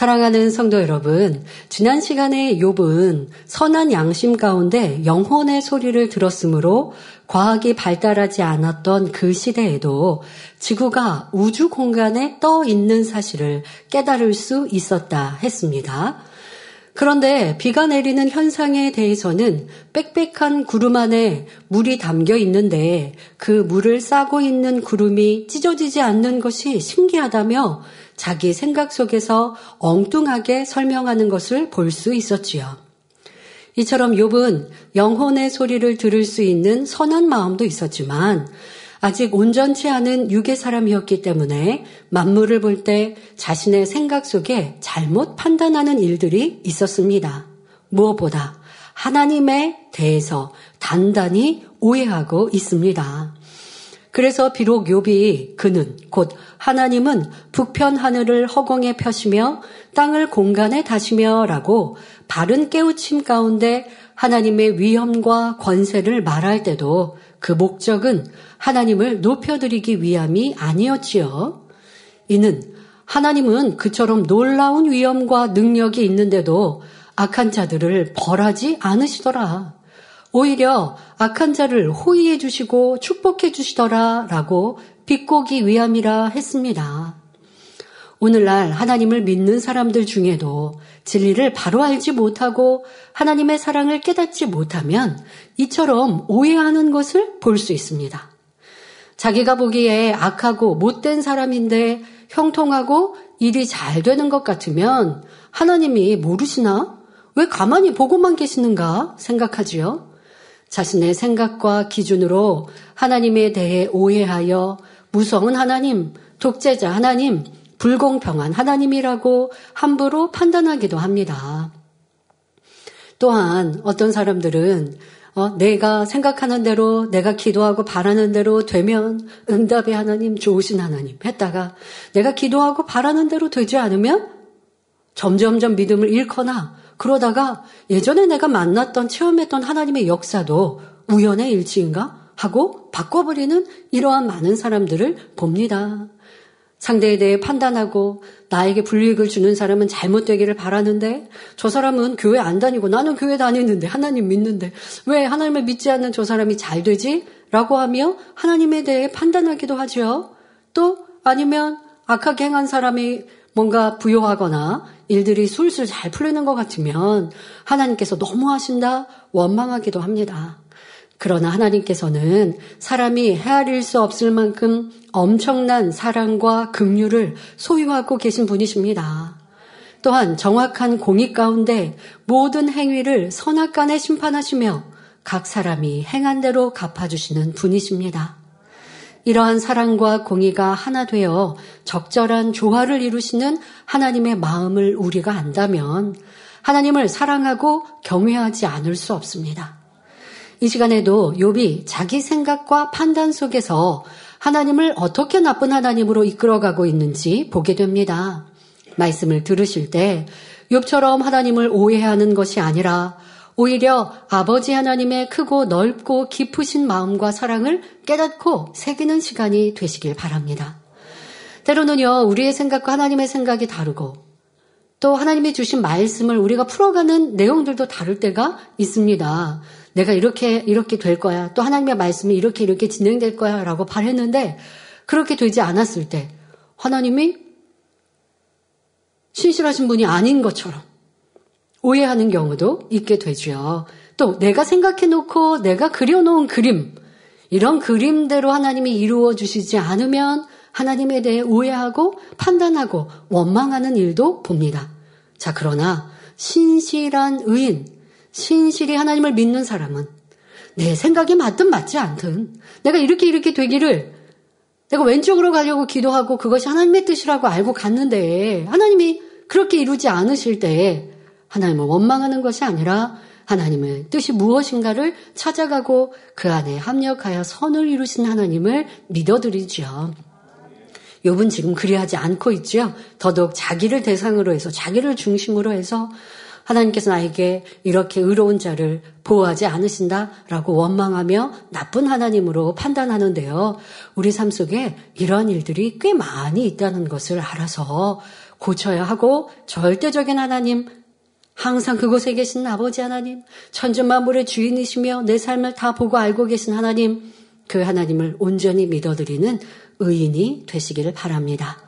사랑하는 성도 여러분, 지난 시간에 욥은 선한 양심 가운데 영혼의 소리를 들었으므로 과학이 발달하지 않았던 그 시대에도 지구가 우주 공간에 떠 있는 사실을 깨달을 수 있었다 했습니다. 그런데 비가 내리는 현상에 대해서는 빽빽한 구름 안에 물이 담겨 있는데 그 물을 싸고 있는 구름이 찢어지지 않는 것이 신기하다며 자기 생각 속에서 엉뚱하게 설명하는 것을 볼 수 있었지요. 이처럼 욥은 영혼의 소리를 들을 수 있는 선한 마음도 있었지만 아직 온전치 않은 육의 사람이었기 때문에 만물을 볼 때 자신의 생각 속에 잘못 판단하는 일들이 있었습니다. 무엇보다 하나님에 대해서 단단히 오해하고 있습니다. 그래서 비록 욥이 그는 곧 하나님은 북편 하늘을 허공에 펴시며 땅을 공간에 다시며 라고 바른 깨우침 가운데 하나님의 위엄과 권세를 말할 때도 그 목적은 하나님을 높여드리기 위함이 아니었지요. 이는 하나님은 그처럼 놀라운 위엄과 능력이 있는데도 악한 자들을 벌하지 않으시더라. 오히려 악한 자를 호의해 주시고 축복해 주시더라 라고 비꼬기 위함이라 했습니다. 오늘날 하나님을 믿는 사람들 중에도 진리를 바로 알지 못하고 하나님의 사랑을 깨닫지 못하면 이처럼 오해하는 것을 볼 수 있습니다. 자기가 보기에 악하고 못된 사람인데 형통하고 일이 잘 되는 것 같으면 하나님이 모르시나? 왜 가만히 보고만 계시는가? 생각하지요. 자신의 생각과 기준으로 하나님에 대해 오해하여 무성한 하나님, 독재자 하나님, 불공평한 하나님이라고 함부로 판단하기도 합니다. 또한 어떤 사람들은 내가 생각하는 대로 내가 기도하고 바라는 대로 되면 응답의 하나님, 좋으신 하나님 했다가 내가 기도하고 바라는 대로 되지 않으면 점점점 믿음을 잃거나 그러다가 예전에 내가 만났던 체험했던 하나님의 역사도 우연의 일치인가 하고 바꿔버리는 이러한 많은 사람들을 봅니다. 상대에 대해 판단하고 나에게 불이익을 주는 사람은 잘못되기를 바라는데 저 사람은 교회 안 다니고 나는 교회 다니는데 하나님 믿는데 왜 하나님을 믿지 않는 저 사람이 잘 되지? 라고 하며 하나님에 대해 판단하기도 하죠. 또 아니면 악하게 행한 사람이 뭔가 부요하거나 일들이 술술 잘 풀리는 것 같으면 하나님께서 너무하신다 원망하기도 합니다. 그러나 하나님께서는 사람이 헤아릴 수 없을 만큼 엄청난 사랑과 긍휼을 소유하고 계신 분이십니다. 또한 정확한 공의 가운데 모든 행위를 선악간에 심판하시며 각 사람이 행한 대로 갚아주시는 분이십니다. 이러한 사랑과 공의가 하나 되어 적절한 조화를 이루시는 하나님의 마음을 우리가 안다면 하나님을 사랑하고 경외하지 않을 수 없습니다. 이 시간에도 욥이 자기 생각과 판단 속에서 하나님을 어떻게 나쁜 하나님으로 이끌어가고 있는지 보게 됩니다. 말씀을 들으실 때 욥처럼 하나님을 오해하는 것이 아니라 오히려 아버지 하나님의 크고 넓고 깊으신 마음과 사랑을 깨닫고 새기는 시간이 되시길 바랍니다. 때로는요, 우리의 생각과 하나님의 생각이 다르고 또 하나님이 주신 말씀을 우리가 풀어가는 내용들도 다를 때가 있습니다. 내가 이렇게 될 거야. 또 하나님의 말씀이 이렇게 진행될 거야 라고 바랬는데 그렇게 되지 않았을 때 하나님이 신실하신 분이 아닌 것처럼 오해하는 경우도 있게 되죠. 또 내가 생각해놓고 내가 그려놓은 그림, 이런 그림대로 하나님이 이루어주시지 않으면 하나님에 대해 오해하고 판단하고 원망하는 일도 봅니다. 자, 그러나 신실한 의인, 신실히 하나님을 믿는 사람은 내 생각이 맞든 맞지 않든 내가 이렇게 되기를 내가 왼쪽으로 가려고 기도하고 그것이 하나님의 뜻이라고 알고 갔는데 하나님이 그렇게 이루지 않으실 때에 하나님을 원망하는 것이 아니라 하나님의 뜻이 무엇인가를 찾아가고 그 안에 합력하여 선을 이루신 하나님을 믿어드리죠. 욥은 지금 그리하지 않고 있죠. 더더욱 자기를 대상으로 해서 자기를 중심으로 해서 하나님께서 나에게 이렇게 의로운 자를 보호하지 않으신다라고 원망하며 나쁜 하나님으로 판단하는데요. 우리 삶 속에 이런 일들이 꽤 많이 있다는 것을 알아서 고쳐야 하고, 절대적인 하나님, 항상 그곳에 계신 아버지 하나님, 천지만물의 주인이시며 내 삶을 다 보고 알고 계신 하나님, 그 하나님을 온전히 믿어드리는 의인이 되시기를 바랍니다.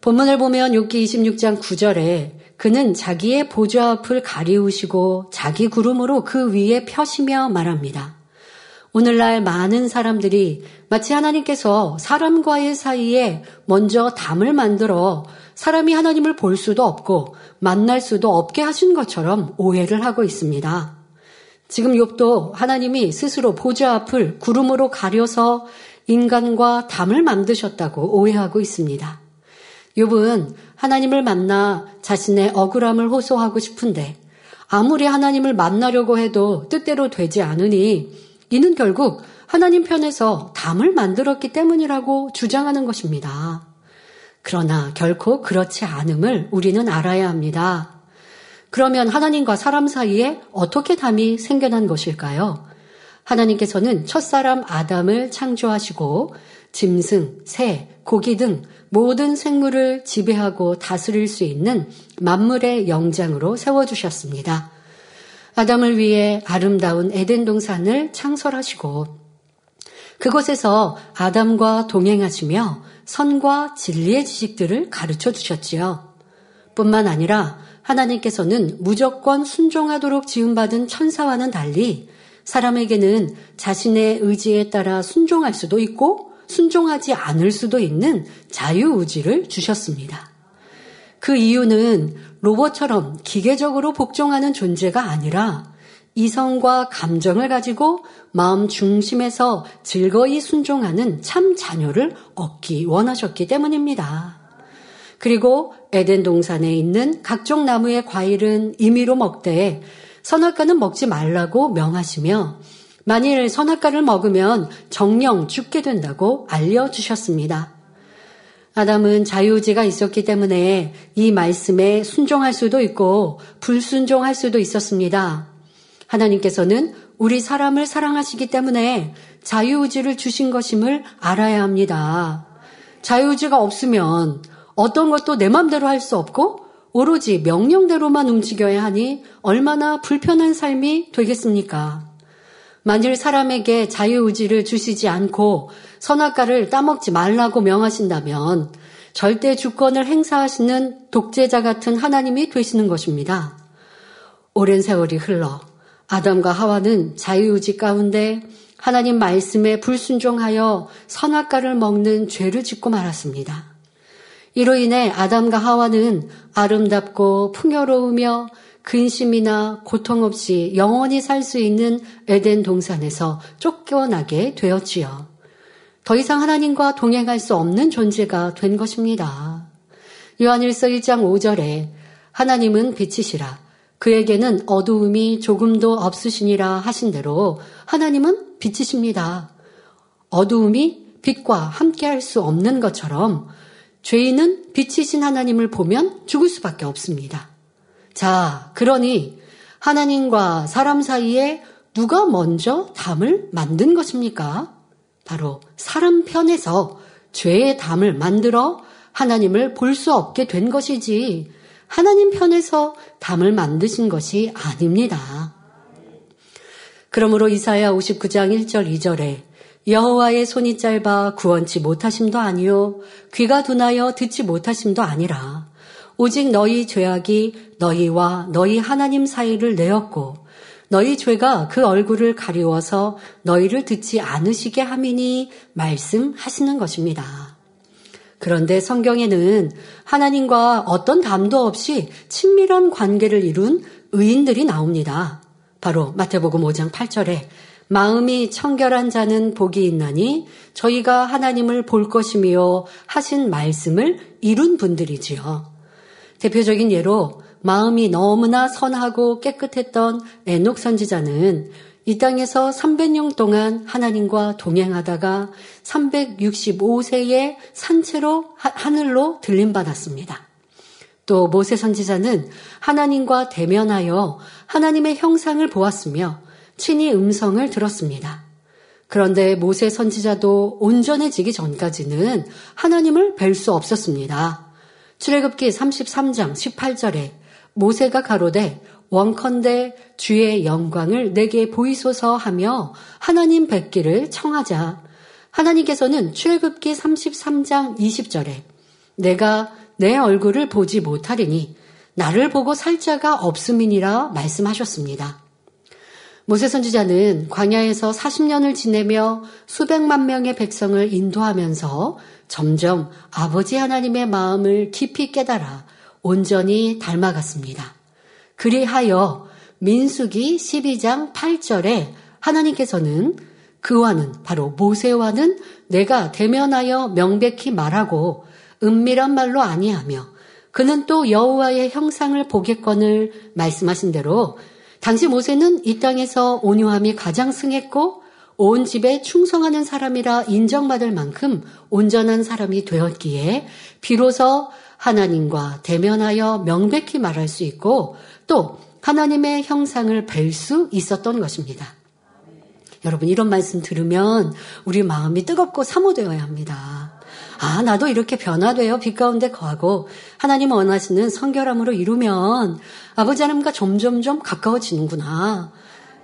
본문을 보면 욥기 26장 9절에 그는 자기의 보좌 앞을 가리우시고 자기 구름으로 그 위에 펴시며 말합니다. 오늘날 많은 사람들이 마치 하나님께서 사람과의 사이에 먼저 담을 만들어 사람이 하나님을 볼 수도 없고 만날 수도 없게 하신 것처럼 오해를 하고 있습니다. 지금 욥도 하나님이 스스로 보좌 앞을 구름으로 가려서 인간과 담을 만드셨다고 오해하고 있습니다. 욥은 하나님을 만나 자신의 억울함을 호소하고 싶은데 아무리 하나님을 만나려고 해도 뜻대로 되지 않으니 이는 결국 하나님 편에서 담을 만들었기 때문이라고 주장하는 것입니다. 그러나 결코 그렇지 않음을 우리는 알아야 합니다. 그러면 하나님과 사람 사이에 어떻게 담이 생겨난 것일까요? 하나님께서는 첫사람 아담을 창조하시고 짐승, 새, 고기 등 모든 생물을 지배하고 다스릴 수 있는 만물의 영장으로 세워주셨습니다. 아담을 위해 아름다운 에덴 동산을 창설하시고 그곳에서 아담과 동행하시며 선과 진리의 지식들을 가르쳐 주셨지요. 뿐만 아니라 하나님께서는 무조건 순종하도록 지음받은 천사와는 달리 사람에게는 자신의 의지에 따라 순종할 수도 있고 순종하지 않을 수도 있는 자유의지를 주셨습니다. 그 이유는 로봇처럼 기계적으로 복종하는 존재가 아니라 이성과 감정을 가지고 마음 중심에서 즐거이 순종하는 참 자녀를 얻기 원하셨기 때문입니다. 그리고 에덴 동산에 있는 각종 나무의 과일은 임의로 먹되 선악과는 먹지 말라고 명하시며 만일 선악과를 먹으면 정령 죽게 된다고 알려주셨습니다. 아담은 자유의지가 있었기 때문에 이 말씀에 순종할 수도 있고 불순종할 수도 있었습니다. 하나님께서는 우리 사람을 사랑하시기 때문에 자유의지를 주신 것임을 알아야 합니다. 자유의지가 없으면 어떤 것도 내 맘대로 할 수 없고 오로지 명령대로만 움직여야 하니 얼마나 불편한 삶이 되겠습니까? 만일 사람에게 자유의지를 주시지 않고 선악과를 따먹지 말라고 명하신다면 절대 주권을 행사하시는 독재자 같은 하나님이 되시는 것입니다. 오랜 세월이 흘러 아담과 하와는 자유의지 가운데 하나님 말씀에 불순종하여 선악과를 먹는 죄를 짓고 말았습니다. 이로 인해 아담과 하와는 아름답고 풍요로우며 근심이나 고통 없이 영원히 살 수 있는 에덴 동산에서 쫓겨나게 되었지요. 더 이상 하나님과 동행할 수 없는 존재가 된 것입니다. 요한일서 1장 5절에 하나님은 빛이시라 그에게는 어두움이 조금도 없으시니라 하신 대로 하나님은 빛이십니다. 어두움이 빛과 함께할 수 없는 것처럼 죄인은 빛이신 하나님을 보면 죽을 수밖에 없습니다. 자, 그러니 하나님과 사람 사이에 누가 먼저 담을 만든 것입니까? 바로 사람 편에서 죄의 담을 만들어 하나님을 볼 수 없게 된 것이지 하나님 편에서 담을 만드신 것이 아닙니다. 그러므로 이사야 59장 1절 2절에 여호와의 손이 짧아 구원치 못하심도 아니요 귀가 둔하여 듣지 못하심도 아니라 오직 너희 죄악이 너희와 너희 하나님 사이를 내었고 너희 죄가 그 얼굴을 가리워서 너희를 듣지 않으시게 함이니 말씀하시는 것입니다. 그런데 성경에는 하나님과 어떤 담도 없이 친밀한 관계를 이룬 의인들이 나옵니다. 바로 마태복음 5장 8절에 마음이 청결한 자는 복이 있나니 저희가 하나님을 볼 것이며 하신 말씀을 이룬 분들이지요. 대표적인 예로 마음이 너무나 선하고 깨끗했던 에녹 선지자는 이 땅에서 300년 동안 하나님과 동행하다가 365세의 산채로 하늘로 들림받았습니다. 또 모세 선지자는 하나님과 대면하여 하나님의 형상을 보았으며 친히 음성을 들었습니다. 그런데 모세 선지자도 온전해지기 전까지는 하나님을 뵐 수 없었습니다. 출애굽기 33장 18절에 모세가 가로되 원컨대 주의 영광을 내게 보이소서 하며 하나님 뵙기를 청하자. 하나님께서는 출애굽기 33장 20절에 내가 내 얼굴을 보지 못하리니 나를 보고 살 자가 없음이니라 말씀하셨습니다. 모세 선지자는 광야에서 40년을 지내며 수백만 명의 백성을 인도하면서 점점 아버지 하나님의 마음을 깊이 깨달아 온전히 닮아갔습니다. 그리하여 민수기 12장 8절에 하나님께서는 그와는 바로 모세와는 내가 대면하여 명백히 말하고 은밀한 말로 아니하며 그는 또 여호와의 형상을 보겠거늘 말씀하신 대로 당시 모세는 이 땅에서 온유함이 가장 승했고 온 집에 충성하는 사람이라 인정받을 만큼 온전한 사람이 되었기에 비로소 하나님과 대면하여 명백히 말할 수 있고 또 하나님의 형상을 뵐 수 있었던 것입니다. 여러분, 이런 말씀 들으면 우리 마음이 뜨겁고 사모되어야 합니다. 아, 나도 이렇게 변화되어 빛 가운데 거하고 하나님 원하시는 성결함으로 이루면 아버지 하나님과 점점점 가까워지는구나.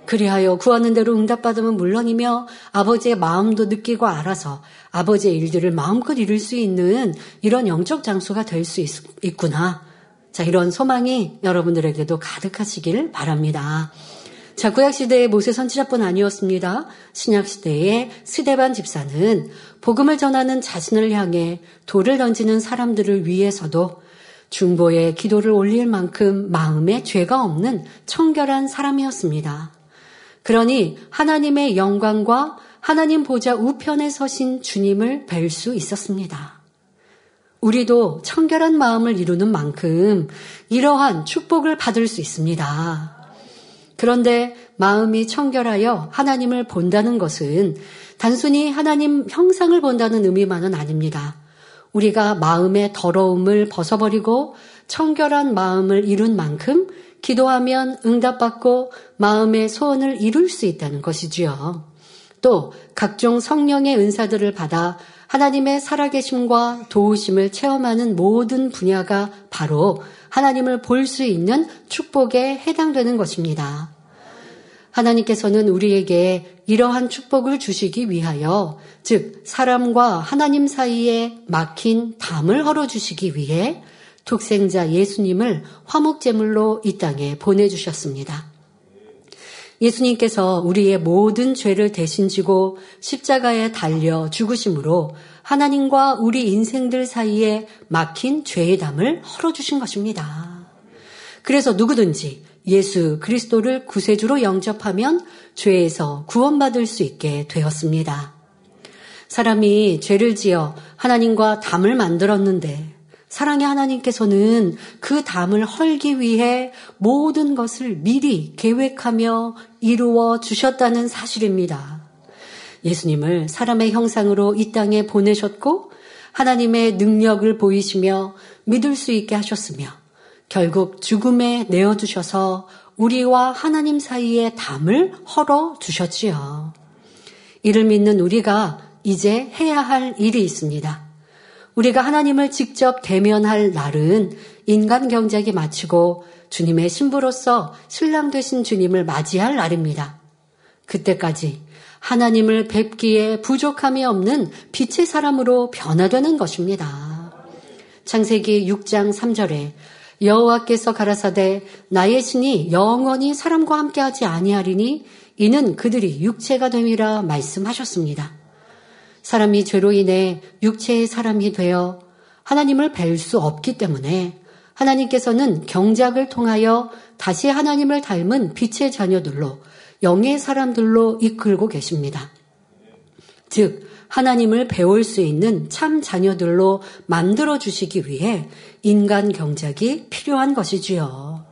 그리하여 구하는 대로 응답받으면 물론이며 아버지의 마음도 느끼고 알아서 아버지의 일들을 마음껏 이룰 수 있는 이런 영적 장소가 될 수 있구나. 자, 이런 소망이 여러분들에게도 가득하시길 바랍니다. 자, 구약시대의 모세 선지자뿐 아니었습니다. 신약시대의 스데반 집사는 복음을 전하는 자신을 향해 돌을 던지는 사람들을 위해서도 중보의 기도를 올릴 만큼 마음에 죄가 없는 청결한 사람이었습니다. 그러니 하나님의 영광과 하나님 보좌 우편에 서신 주님을 뵐 수 있었습니다. 우리도 청결한 마음을 이루는 만큼 이러한 축복을 받을 수 있습니다. 그런데 마음이 청결하여 하나님을 본다는 것은 단순히 하나님 형상을 본다는 의미만은 아닙니다. 우리가 마음의 더러움을 벗어버리고 청결한 마음을 이룬 만큼 기도하면 응답받고 마음의 소원을 이룰 수 있다는 것이지요. 또 각종 성령의 은사들을 받아 하나님의 살아계심과 도우심을 체험하는 모든 분야가 바로 하나님을 볼 수 있는 축복에 해당되는 것입니다. 하나님께서는 우리에게 이러한 축복을 주시기 위하여 즉 사람과 하나님 사이에 막힌 담을 헐어주시기 위해 독생자 예수님을 화목제물로 이 땅에 보내주셨습니다. 예수님께서 우리의 모든 죄를 대신 지고 십자가에 달려 죽으심으로 하나님과 우리 인생들 사이에 막힌 죄의 담을 헐어주신 것입니다. 그래서 누구든지 예수 그리스도를 구세주로 영접하면 죄에서 구원받을 수 있게 되었습니다. 사람이 죄를 지어 하나님과 담을 만들었는데 사랑의 하나님께서는 그 담을 헐기 위해 모든 것을 미리 계획하며 이루어 주셨다는 사실입니다. 예수님을 사람의 형상으로 이 땅에 보내셨고 하나님의 능력을 보이시며 믿을 수 있게 하셨으며 결국 죽음에 내어주셔서 우리와 하나님 사이의 담을 헐어 주셨지요. 이를 믿는 우리가 이제 해야 할 일이 있습니다. 우리가 하나님을 직접 대면할 날은 인간 경작이 마치고 주님의 신부로서 신랑 되신 주님을 맞이할 날입니다. 그때까지 하나님을 뵙기에 부족함이 없는 빛의 사람으로 변화되는 것입니다. 창세기 6장 3절에 여호와께서 가라사대 나의 신이 영원히 사람과 함께하지 아니하리니 이는 그들이 육체가 됨이라 말씀하셨습니다. 사람이 죄로 인해 육체의 사람이 되어 하나님을 뵐 수 없기 때문에 하나님께서는 경작을 통하여 다시 하나님을 닮은 빛의 자녀들로 영의 사람들로 이끌고 계십니다. 즉 하나님을 배울 수 있는 참 자녀들로 만들어주시기 위해 인간 경작이 필요한 것이지요.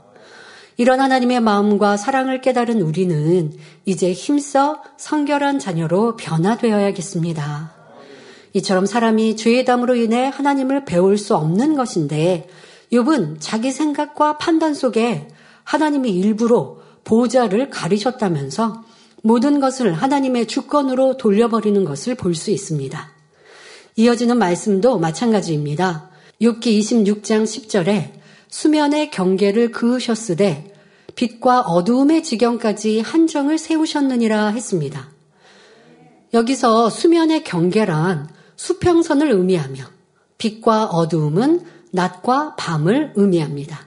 이런 하나님의 마음과 사랑을 깨달은 우리는 이제 힘써 성결한 자녀로 변화되어야겠습니다. 이처럼 사람이 죄의 담으로 인해 하나님을 배울 수 없는 것인데 욥은 자기 생각과 판단 속에 하나님이 일부러 보호자를 가리셨다면서 모든 것을 하나님의 주권으로 돌려버리는 것을 볼 수 있습니다. 이어지는 말씀도 마찬가지입니다. 욥기 26장 10절에 수면의 경계를 그으셨으되 빛과 어두움의 지경까지 한정을 세우셨느니라 했습니다. 여기서 수면의 경계란 수평선을 의미하며 빛과 어두움은 낮과 밤을 의미합니다.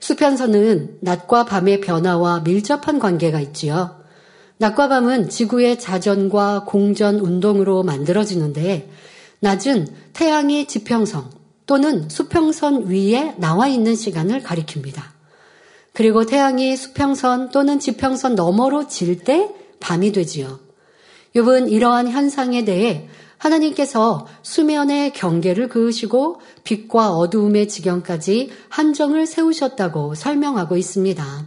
수평선은 낮과 밤의 변화와 밀접한 관계가 있지요. 낮과 밤은 지구의 자전과 공전 운동으로 만들어지는데 낮은 태양이 지평선 또는 수평선 위에 나와 있는 시간을 가리킵니다. 그리고 태양이 수평선 또는 지평선 너머로 질 때 밤이 되지요. 욥은 이러한 현상에 대해 하나님께서 수면의 경계를 그으시고 빛과 어두움의 지경까지 한정을 세우셨다고 설명하고 있습니다.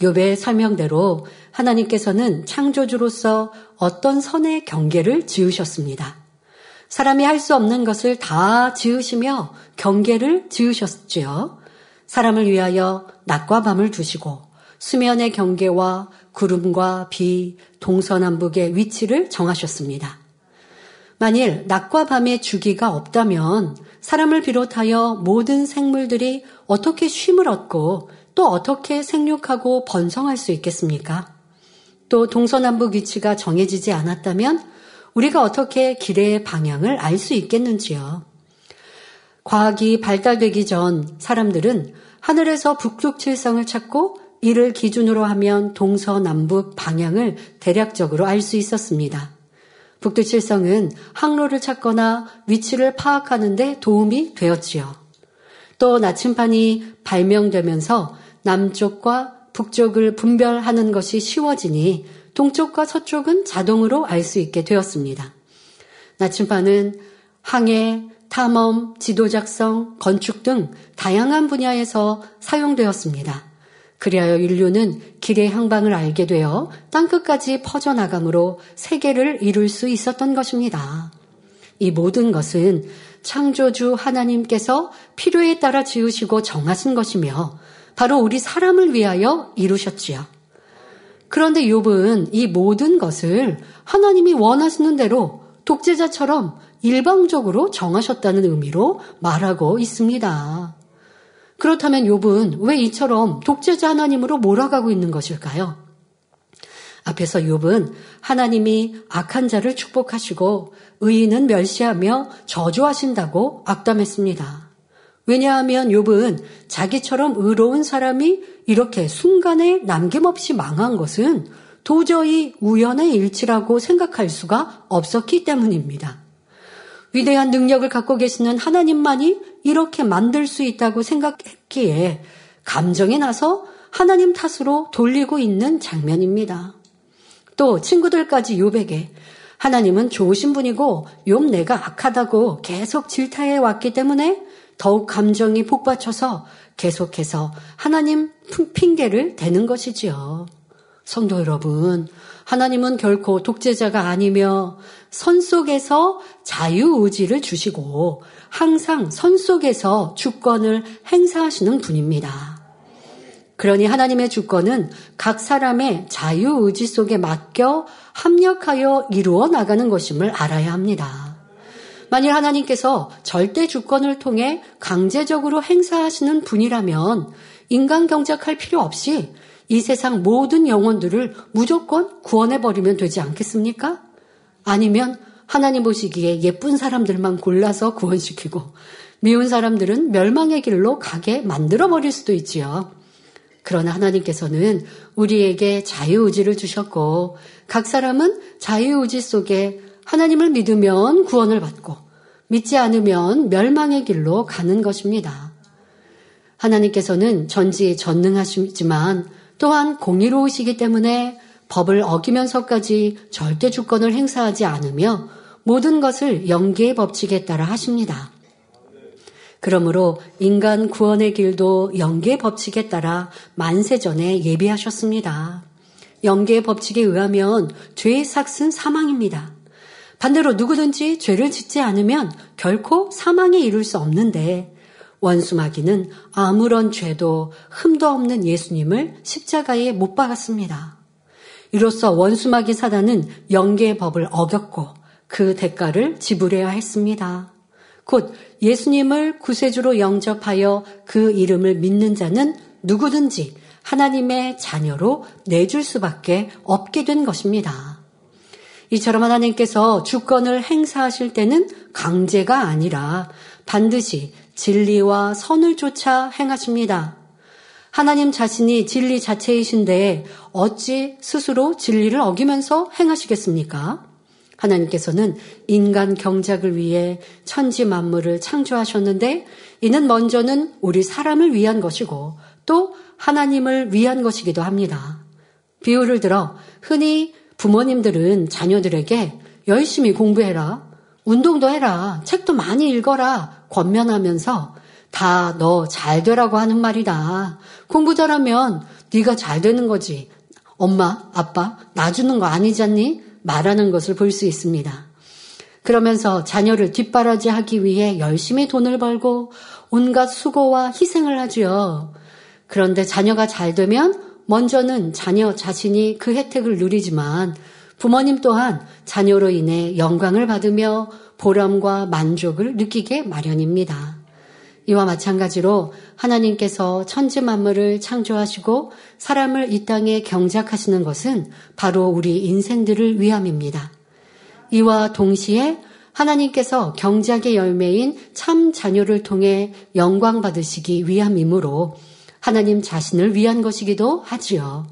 욥의 설명대로 하나님께서는 창조주로서 어떤 선의 경계를 지으셨습니다. 사람이 할 수 없는 것을 다 지으시며 경계를 지으셨지요. 사람을 위하여 낮과 밤을 두시고 수면의 경계와 구름과 비, 동서남북의 위치를 정하셨습니다. 만일 낮과 밤의 주기가 없다면 사람을 비롯하여 모든 생물들이 어떻게 쉼을 얻고 또 어떻게 생육하고 번성할 수 있겠습니까? 또 동서남북 위치가 정해지지 않았다면 우리가 어떻게 길의 방향을 알 수 있겠는지요? 과학이 발달되기 전 사람들은 하늘에서 북극칠성을 찾고 이를 기준으로 하면 동서남북 방향을 대략적으로 알 수 있었습니다. 북두칠성은 항로를 찾거나 위치를 파악하는 데 도움이 되었지요. 또 나침판이 발명되면서 남쪽과 북쪽을 분별하는 것이 쉬워지니 동쪽과 서쪽은 자동으로 알 수 있게 되었습니다. 나침판은 항해, 탐험, 지도 작성, 건축 등 다양한 분야에서 사용되었습니다. 그리하여 인류는 길의 향방을 알게 되어 땅끝까지 퍼져나가므로 세계를 이룰 수 있었던 것입니다. 이 모든 것은 창조주 하나님께서 필요에 따라 지으시고 정하신 것이며 바로 우리 사람을 위하여 이루셨지요. 그런데 욥은 이 모든 것을 하나님이 원하시는 대로 독재자처럼 일방적으로 정하셨다는 의미로 말하고 있습니다. 그렇다면 욥은 왜 이처럼 독재자 하나님으로 몰아가고 있는 것일까요? 앞에서 욥은 하나님이 악한 자를 축복하시고 의인은 멸시하며 저주하신다고 악담했습니다. 왜냐하면 욥은 자기처럼 의로운 사람이 이렇게 순간에 남김없이 망한 것은 도저히 우연의 일치라고 생각할 수가 없었기 때문입니다. 위대한 능력을 갖고 계시는 하나님만이 이렇게 만들 수 있다고 생각했기에 감정이 나서 하나님 탓으로 돌리고 있는 장면입니다. 또 친구들까지 욥에게 하나님은 좋으신 분이고 욥 내가 악하다고 계속 질타해왔기 때문에 더욱 감정이 복받쳐서 계속해서 하나님 핑계를 대는 것이지요. 성도 여러분, 하나님은 결코 독재자가 아니며 선 속에서 자유의지를 주시고 항상 선 속에서 주권을 행사하시는 분입니다. 그러니 하나님의 주권은 각 사람의 자유의지 속에 맡겨 합력하여 이루어 나가는 것임을 알아야 합니다. 만일 하나님께서 절대 주권을 통해 강제적으로 행사하시는 분이라면 인간 경작할 필요 없이 이 세상 모든 영혼들을 무조건 구원해버리면 되지 않겠습니까? 아니면 하나님 보시기에 예쁜 사람들만 골라서 구원시키고 미운 사람들은 멸망의 길로 가게 만들어버릴 수도 있지요. 그러나 하나님께서는 우리에게 자유의지를 주셨고 각 사람은 자유의지 속에 하나님을 믿으면 구원을 받고 믿지 않으면 멸망의 길로 가는 것입니다. 하나님께서는 전지전능하시지만 또한 공의로우시기 때문에 법을 어기면서까지 절대 주권을 행사하지 않으며 모든 것을 영계의 법칙에 따라 하십니다. 그러므로 인간 구원의 길도 영계의 법칙에 따라 만세전에 예비하셨습니다. 영계의 법칙에 의하면 죄의 삭은 사망입니다. 반대로 누구든지 죄를 짓지 않으면 결코 사망에 이를 수 없는데 원수마귀는 아무런 죄도 흠도 없는 예수님을 십자가에 못 박았습니다. 이로써 원수마귀 사단은 영계의 법을 어겼고 그 대가를 지불해야 했습니다. 곧 예수님을 구세주로 영접하여 그 이름을 믿는 자는 누구든지 하나님의 자녀로 내줄 수밖에 없게 된 것입니다. 이처럼 하나님께서 주권을 행사하실 때는 강제가 아니라 반드시 진리와 선을 쫓아 행하십니다. 하나님 자신이 진리 자체이신데 어찌 스스로 진리를 어기면서 행하시겠습니까? 하나님께서는 인간 경작을 위해 천지 만물을 창조하셨는데 이는 먼저는 우리 사람을 위한 것이고 또 하나님을 위한 것이기도 합니다. 비유를 들어 흔히 부모님들은 자녀들에게 열심히 공부해라, 운동도 해라, 책도 많이 읽어라 권면하면서 다 너 잘 되라고 하는 말이다. 공부 잘하면 네가 잘 되는 거지. 엄마, 아빠, 나 주는 거 아니잖니? 말하는 것을 볼 수 있습니다. 그러면서 자녀를 뒷바라지하기 위해 열심히 돈을 벌고 온갖 수고와 희생을 하지요. 그런데 자녀가 잘 되면 먼저는 자녀 자신이 그 혜택을 누리지만 부모님 또한 자녀로 인해 영광을 받으며 보람과 만족을 느끼게 마련입니다. 이와 마찬가지로 하나님께서 천지 만물을 창조하시고 사람을 이 땅에 경작하시는 것은 바로 우리 인생들을 위함입니다. 이와 동시에 하나님께서 경작의 열매인 참 자녀를 통해 영광 받으시기 위함이므로 하나님 자신을 위한 것이기도 하지요.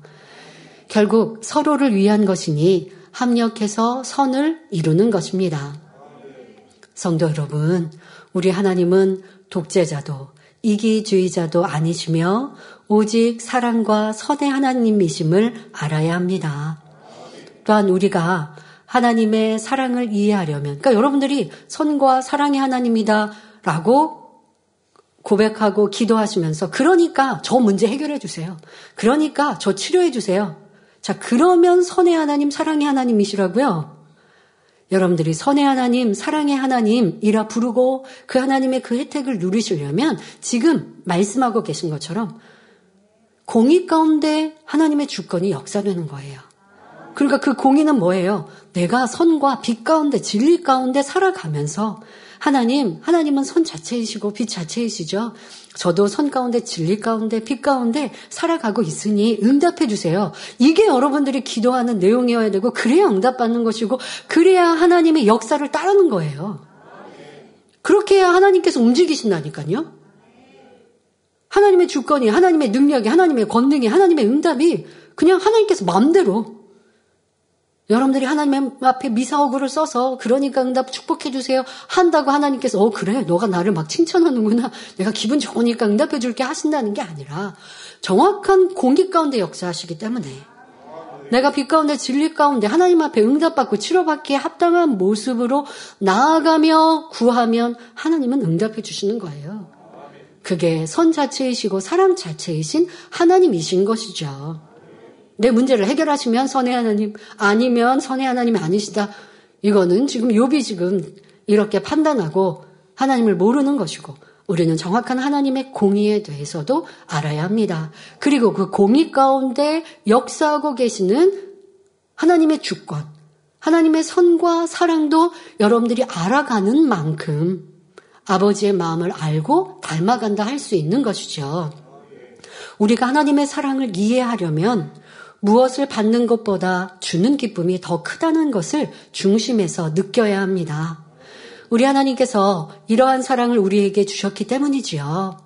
결국 서로를 위한 것이니 합력해서 선을 이루는 것입니다. 성도 여러분, 우리 하나님은 독재자도 이기주의자도 아니시며 오직 사랑과 선의 하나님이심을 알아야 합니다. 또한 우리가 하나님의 사랑을 이해하려면, 그러니까 여러분들이 선과 사랑의 하나님이다 라고 고백하고 기도하시면서 그러니까 저 문제 해결해 주세요. 그러니까 저 치료해 주세요. 자, 그러면 선의 하나님, 사랑의 하나님이시라고요. 여러분들이 선의 하나님, 사랑의 하나님이라 부르고 그 하나님의 그 혜택을 누리시려면 지금 말씀하고 계신 것처럼 공의 가운데 하나님의 주권이 역사되는 거예요. 그러니까 그 공의는 뭐예요? 내가 선과 빛 가운데, 진리 가운데 살아가면서 하나님, 하나님은 선 자체이시고 빛 자체이시죠. 저도 선 가운데, 진리 가운데, 빛 가운데 살아가고 있으니 응답해 주세요. 이게 여러분들이 기도하는 내용이어야 되고 그래야 응답받는 것이고 그래야 하나님의 역사를 따르는 거예요. 그렇게 해야 하나님께서 움직이신다니까요. 하나님의 주권이, 하나님의 능력이, 하나님의 권능이, 하나님의 응답이 그냥 하나님께서 마음대로 여러분들이 하나님 앞에 미사오구를 써서 그러니까 응답 축복해 주세요 한다고 하나님께서 그래 너가 나를 막 칭찬하는구나 내가 기분 좋으니까 응답해 줄게 하신다는 게 아니라 정확한 공기 가운데 역사하시기 때문에 내가 빛 가운데 진리 가운데 하나님 앞에 응답받고 치료받기에 합당한 모습으로 나아가며 구하면 하나님은 응답해 주시는 거예요. 그게 선 자체이시고 사랑 자체이신 하나님이신 것이죠. 내 문제를 해결하시면 선의 하나님, 아니면 선의 하나님이 아니시다. 이거는 지금 욥이 지금 이렇게 판단하고 하나님을 모르는 것이고 우리는 정확한 하나님의 공의에 대해서도 알아야 합니다. 그리고 그 공의 가운데 역사하고 계시는 하나님의 주권, 하나님의 선과 사랑도 여러분들이 알아가는 만큼 아버지의 마음을 알고 닮아간다 할 수 있는 것이죠. 우리가 하나님의 사랑을 이해하려면 무엇을 받는 것보다 주는 기쁨이 더 크다는 것을 중심에서 느껴야 합니다. 우리 하나님께서 이러한 사랑을 우리에게 주셨기 때문이지요.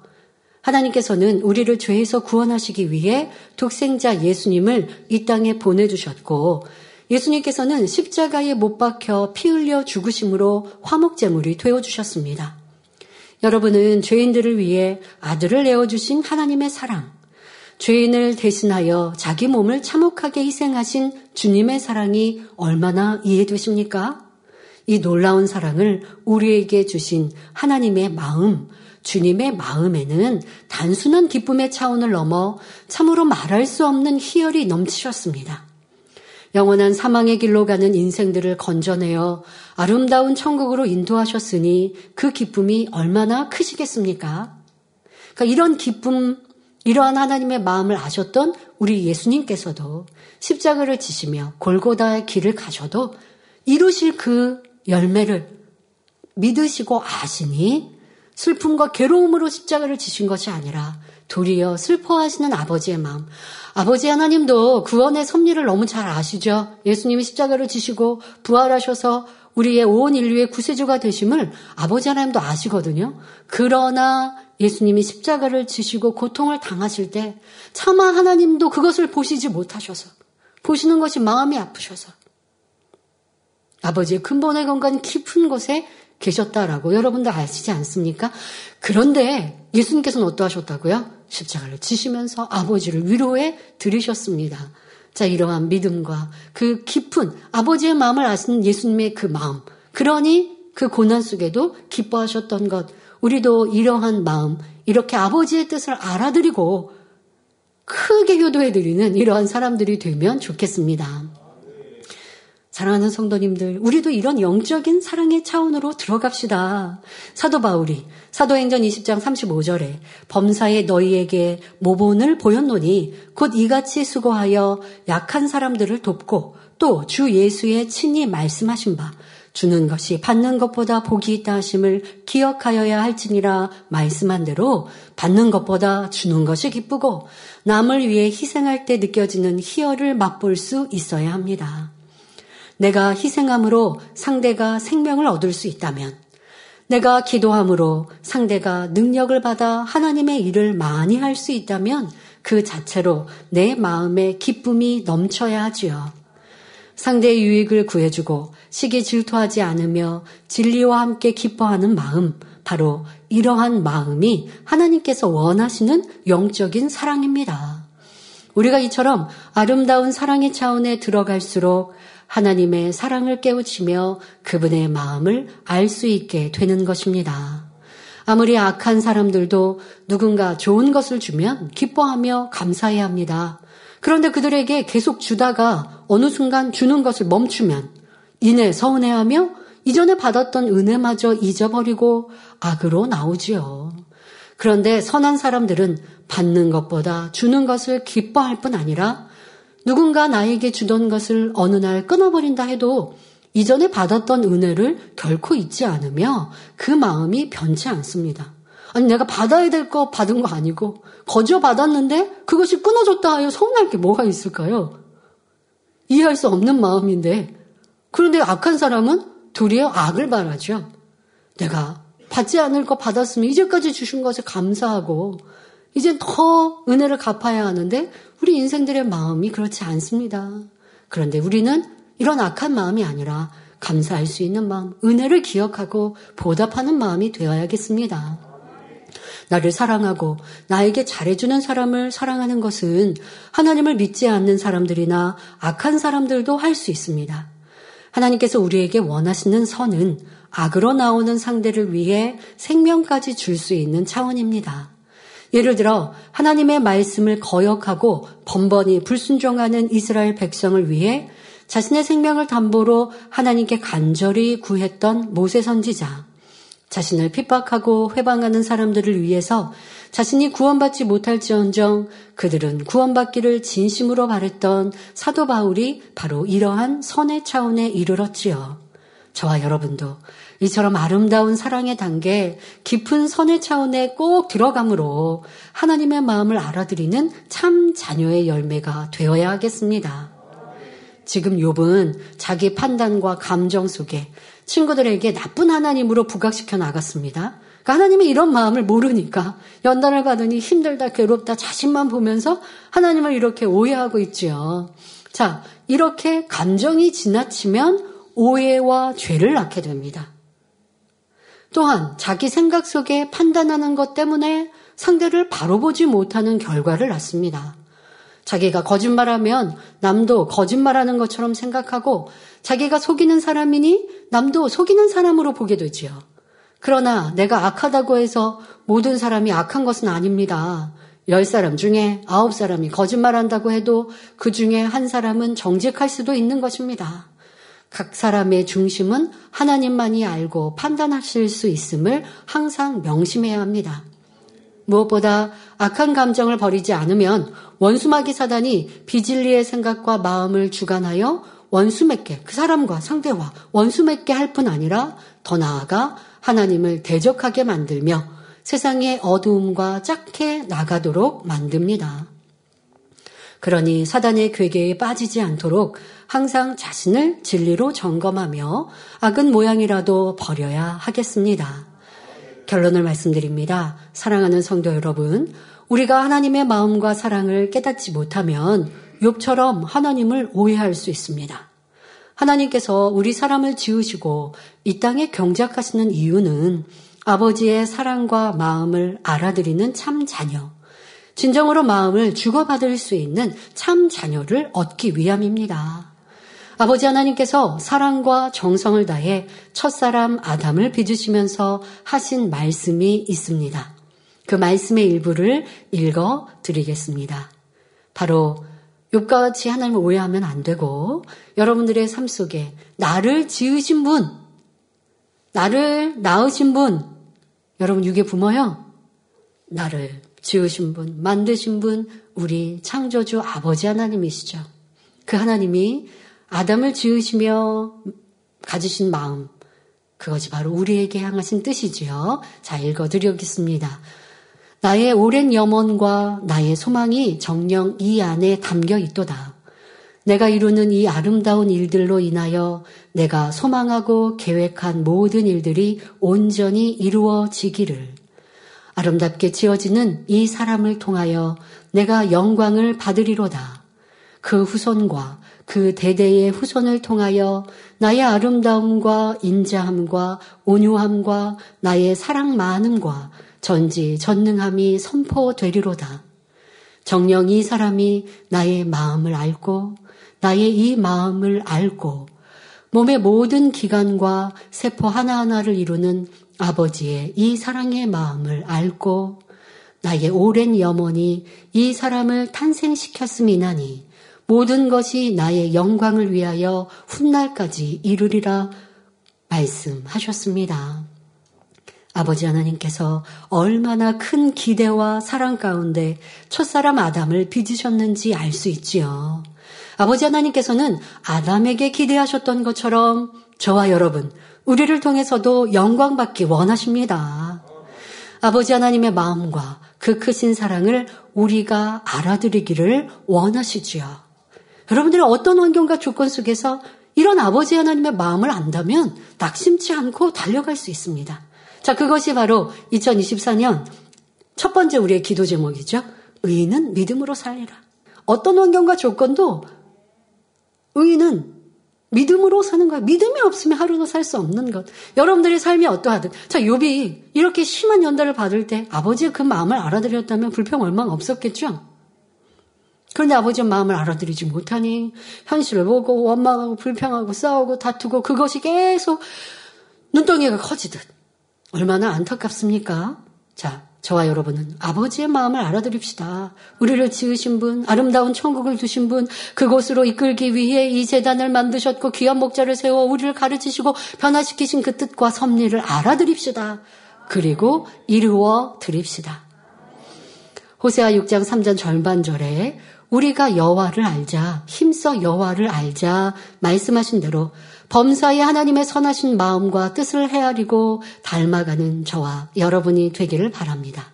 하나님께서는 우리를 죄에서 구원하시기 위해 독생자 예수님을 이 땅에 보내주셨고 예수님께서는 십자가에 못 박혀 피 흘려 죽으심으로 화목제물이 되어주셨습니다. 여러분은 죄인들을 위해 아들을 내어주신 하나님의 사랑, 죄인을 대신하여 자기 몸을 참혹하게 희생하신 주님의 사랑이 얼마나 이해되십니까? 이 놀라운 사랑을 우리에게 주신 하나님의 마음, 주님의 마음에는 단순한 기쁨의 차원을 넘어 참으로 말할 수 없는 희열이 넘치셨습니다. 영원한 사망의 길로 가는 인생들을 건져내어 아름다운 천국으로 인도하셨으니 그 기쁨이 얼마나 크시겠습니까? 그러니까 이런 기쁨, 이러한 하나님의 마음을 아셨던 우리 예수님께서도 십자가를 지시며 골고다의 길을 가셔도 이루실 그 열매를 믿으시고 아시니 슬픔과 괴로움으로 십자가를 지신 것이 아니라 도리어 슬퍼하시는 아버지의 마음. 아버지 하나님도 구원의 섭리를 너무 잘 아시죠. 예수님이 십자가를 지시고 부활하셔서 우리의 온 인류의 구세주가 되심을 아버지 하나님도 아시거든요. 그러나 예수님이 십자가를 지시고 고통을 당하실 때 차마 하나님도 그것을 보시지 못하셔서, 보시는 것이 마음이 아프셔서 아버지의 근본의 건강 깊은 곳에 계셨다라고 여러분도 아시지 않습니까? 그런데 예수님께서는 어떠하셨다고요? 십자가를 지시면서 아버지를 위로해 드리셨습니다. 자, 이러한 믿음과 그 깊은 아버지의 마음을 아시는 예수님의 그 마음, 그러니 그 고난 속에도 기뻐하셨던 것, 우리도 이러한 마음, 이렇게 아버지의 뜻을 알아드리고 크게 효도해드리는 이러한 사람들이 되면 좋겠습니다. 사랑하는 성도님들, 우리도 이런 영적인 사랑의 차원으로 들어갑시다. 사도 바울이 사도행전 20장 35절에 범사에 너희에게 모본을 보였노니 곧 이같이 수고하여 약한 사람들을 돕고 또 주 예수의 친히 말씀하신 바 주는 것이 받는 것보다 복이 있다 하심을 기억하여야 할지니라 말씀한 대로 받는 것보다 주는 것이 기쁘고 남을 위해 희생할 때 느껴지는 희열을 맛볼 수 있어야 합니다. 내가 희생함으로 상대가 생명을 얻을 수 있다면, 내가 기도함으로 상대가 능력을 받아 하나님의 일을 많이 할 수 있다면 그 자체로 내 마음에 기쁨이 넘쳐야 하지요. 상대의 유익을 구해주고 시기 질투하지 않으며 진리와 함께 기뻐하는 마음, 바로 이러한 마음이 하나님께서 원하시는 영적인 사랑입니다. 우리가 이처럼 아름다운 사랑의 차원에 들어갈수록 하나님의 사랑을 깨우치며 그분의 마음을 알 수 있게 되는 것입니다. 아무리 악한 사람들도 누군가 좋은 것을 주면 기뻐하며 감사해야 합니다. 그런데 그들에게 계속 주다가 어느 순간 주는 것을 멈추면 이내 서운해하며 이전에 받았던 은혜마저 잊어버리고 악으로 나오지요. 그런데 선한 사람들은 받는 것보다 주는 것을 기뻐할 뿐 아니라 누군가 나에게 주던 것을 어느 날 끊어버린다 해도 이전에 받았던 은혜를 결코 잊지 않으며 그 마음이 변치 않습니다. 아니, 내가 받아야 될 거 받은 거 아니고 거저 받았는데 그것이 끊어졌다 하여 서운할 게 뭐가 있을까요? 이해할 수 없는 마음인데, 그런데 악한 사람은 도리어 악을 바라죠. 내가 받지 않을 거 받았으면 이제까지 주신 것에 감사하고 이제 더 은혜를 갚아야 하는데 우리 인생들의 마음이 그렇지 않습니다. 그런데 우리는 이런 악한 마음이 아니라 감사할 수 있는 마음, 은혜를 기억하고 보답하는 마음이 되어야겠습니다. 나를 사랑하고 나에게 잘해주는 사람을 사랑하는 것은 하나님을 믿지 않는 사람들이나 악한 사람들도 할 수 있습니다. 하나님께서 우리에게 원하시는 선은 악으로 나오는 상대를 위해 생명까지 줄 수 있는 차원입니다. 예를 들어 하나님의 말씀을 거역하고 번번이 불순종하는 이스라엘 백성을 위해 자신의 생명을 담보로 하나님께 간절히 구했던 모세 선지자, 자신을 핍박하고 회방하는 사람들을 위해서 자신이 구원받지 못할지언정 그들은 구원받기를 진심으로 바랬던 사도 바울이 바로 이러한 선의 차원에 이르렀지요. 저와 여러분도 이처럼 아름다운 사랑의 단계, 깊은 선의 차원에 꼭 들어감으로 하나님의 마음을 알아들이는 참 자녀의 열매가 되어야 하겠습니다. 지금 욥은 자기 판단과 감정 속에 친구들에게 나쁜 하나님으로 부각시켜 나갔습니다. 그러니까 하나님이 이런 마음을 모르니까 연단을 받으니 힘들다, 괴롭다, 자신만 보면서 하나님을 이렇게 오해하고 있지요. 자, 이렇게 감정이 지나치면 오해와 죄를 낳게 됩니다. 또한 자기 생각 속에 판단하는 것 때문에 상대를 바로 보지 못하는 결과를 낳습니다. 자기가 거짓말하면 남도 거짓말하는 것처럼 생각하고 자기가 속이는 사람이니 남도 속이는 사람으로 보게 되지요. 그러나 내가 악하다고 해서 모든 사람이 악한 것은 아닙니다. 10사람 중에 9사람이 거짓말한다고 해도 그 중에 한 사람은 정직할 수도 있는 것입니다. 각 사람의 중심은 하나님만이 알고 판단하실 수 있음을 항상 명심해야 합니다. 무엇보다 악한 감정을 버리지 않으면 원수마귀 사단이 비진리의 생각과 마음을 주관하여 원수맺게, 그 사람과 상대와 원수맺게 할 뿐 아니라 더 나아가 하나님을 대적하게 만들며 세상의 어두움과 짝해 나가도록 만듭니다. 그러니 사단의 궤계에 빠지지 않도록 항상 자신을 진리로 점검하며 악은 모양이라도 버려야 하겠습니다. 결론을 말씀드립니다. 사랑하는 성도 여러분, 우리가 하나님의 마음과 사랑을 깨닫지 못하면 욥처럼 하나님을 오해할 수 있습니다. 하나님께서 우리 사람을 지으시고 이 땅에 경작하시는 이유는 아버지의 사랑과 마음을 알아들이는 참 자녀, 진정으로 마음을 주고받을 수 있는 참 자녀를 얻기 위함입니다. 아버지 하나님께서 사랑과 정성을 다해 첫사람 아담을 빚으시면서 하신 말씀이 있습니다. 그 말씀의 일부를 읽어드리겠습니다. 바로 욥과 같이 하나님을 오해하면 안 되고 여러분들의 삶 속에 나를 지으신 분, 나를 낳으신 분, 여러분 육의 부모요? 나를 지으신 분, 만드신 분, 우리 창조주 아버지 하나님이시죠. 그 하나님이 아담을 지으시며 가지신 마음, 그것이 바로 우리에게 향하신 뜻이지요. 자, 읽어드리겠습니다. 나의 오랜 염원과 나의 소망이 정녕 이 안에 담겨 있도다. 내가 이루는 이 아름다운 일들로 인하여 내가 소망하고 계획한 모든 일들이 온전히 이루어지기를. 아름답게 지어지는 이 사람을 통하여 내가 영광을 받으리로다. 그 후손과 그 대대의 후손을 통하여 나의 아름다움과 인자함과 온유함과 나의 사랑 많음과 전지 전능함이 선포되리로다. 정녕 이 사람이 나의 마음을 앓고 나의 이 마음을 앓고 몸의 모든 기관과 세포 하나하나를 이루는 아버지의 이 사랑의 마음을 앓고 나의 오랜 염원이 이 사람을 탄생시켰음이나니 모든 것이 나의 영광을 위하여 훗날까지 이루리라 말씀하셨습니다. 아버지 하나님께서 얼마나 큰 기대와 사랑 가운데 첫사람 아담을 빚으셨는지 알 수 있지요. 아버지 하나님께서는 아담에게 기대하셨던 것처럼 저와 여러분, 우리를 통해서도 영광받기 원하십니다. 아버지 하나님의 마음과 그 크신 사랑을 우리가 알아들이기를 원하시지요. 여러분들이 어떤 환경과 조건 속에서 이런 아버지 하나님의 마음을 안다면 낙심치 않고 달려갈 수 있습니다. 자, 그것이 바로 2024년 첫 번째 우리의 기도 제목이죠. 의인은 믿음으로 살리라. 어떤 환경과 조건도 의인은 믿음으로 사는 거야. 믿음이 없으면 하루는 살 수 없는 것. 여러분들의 삶이 어떠하든. 자, 욥이 이렇게 심한 연단을 받을 때 아버지의 그 마음을 알아들였다면 불평 얼마 없었겠죠? 그런데 아버지의 마음을 알아들이지 못하니 현실을 보고 원망하고 불평하고 싸우고 다투고 그것이 계속 눈덩이가 커지듯 얼마나 안타깝습니까? 자, 저와 여러분은 아버지의 마음을 알아들입시다. 우리를 지으신 분, 아름다운 천국을 두신 분, 그곳으로 이끌기 위해 이 재단을 만드셨고 귀한 목자를 세워 우리를 가르치시고 변화시키신 그 뜻과 섭리를 알아들입시다. 그리고 이루어 드립시다. 호세아 6장 3절 절반절에 우리가 여호와를 알자, 힘써 여호와를 알자 말씀하신 대로 범사에 하나님의 선하신 마음과 뜻을 헤아리고 닮아가는 저와 여러분이 되기를 바랍니다.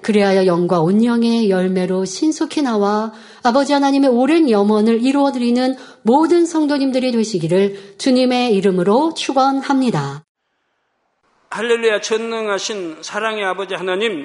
그리하여 영과 온영의 열매로 신속히 나와 아버지 하나님의 오랜 염원을 이루어드리는 모든 성도님들이 되시기를 주님의 이름으로 축원합니다. 할렐루야. 전능하신 사랑의 아버지 하나님,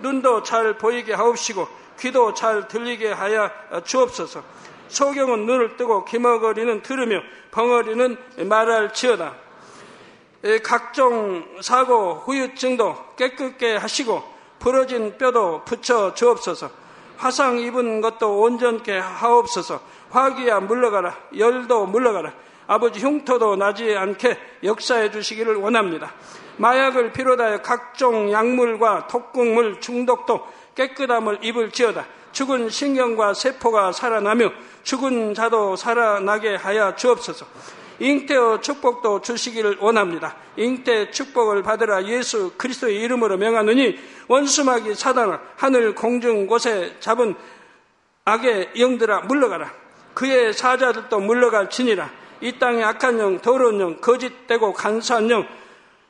눈도 잘 보이게 하옵시고 귀도 잘 들리게 하여 주옵소서. 소경은 눈을 뜨고 기머거리는 들으며 벙어리는 말할지어다. 각종 사고 후유증도 깨끗게 하시고 부러진 뼈도 붙여 주옵소서. 화상 입은 것도 온전케 하옵소서. 화기야 물러가라. 열도 물러가라. 아버지 흉터도 나지 않게 역사해 주시기를 원합니다. 마약을 비롯하여 각종 약물과 독극물 중독도 깨끗함을 입을 지어다. 죽은 신경과 세포가 살아나며 죽은 자도 살아나게 하여 주옵소서. 잉태의 축복도 주시기를 원합니다. 잉태 축복을 받으라. 예수 그리스도의 이름으로 명하느니 원수마귀 사단아 하늘 공중 곳에 잡은 악의 영들아 물러가라. 그의 사자들도 물러갈지니라. 이 땅의 악한 영, 더러운 영, 거짓되고 간사한 영,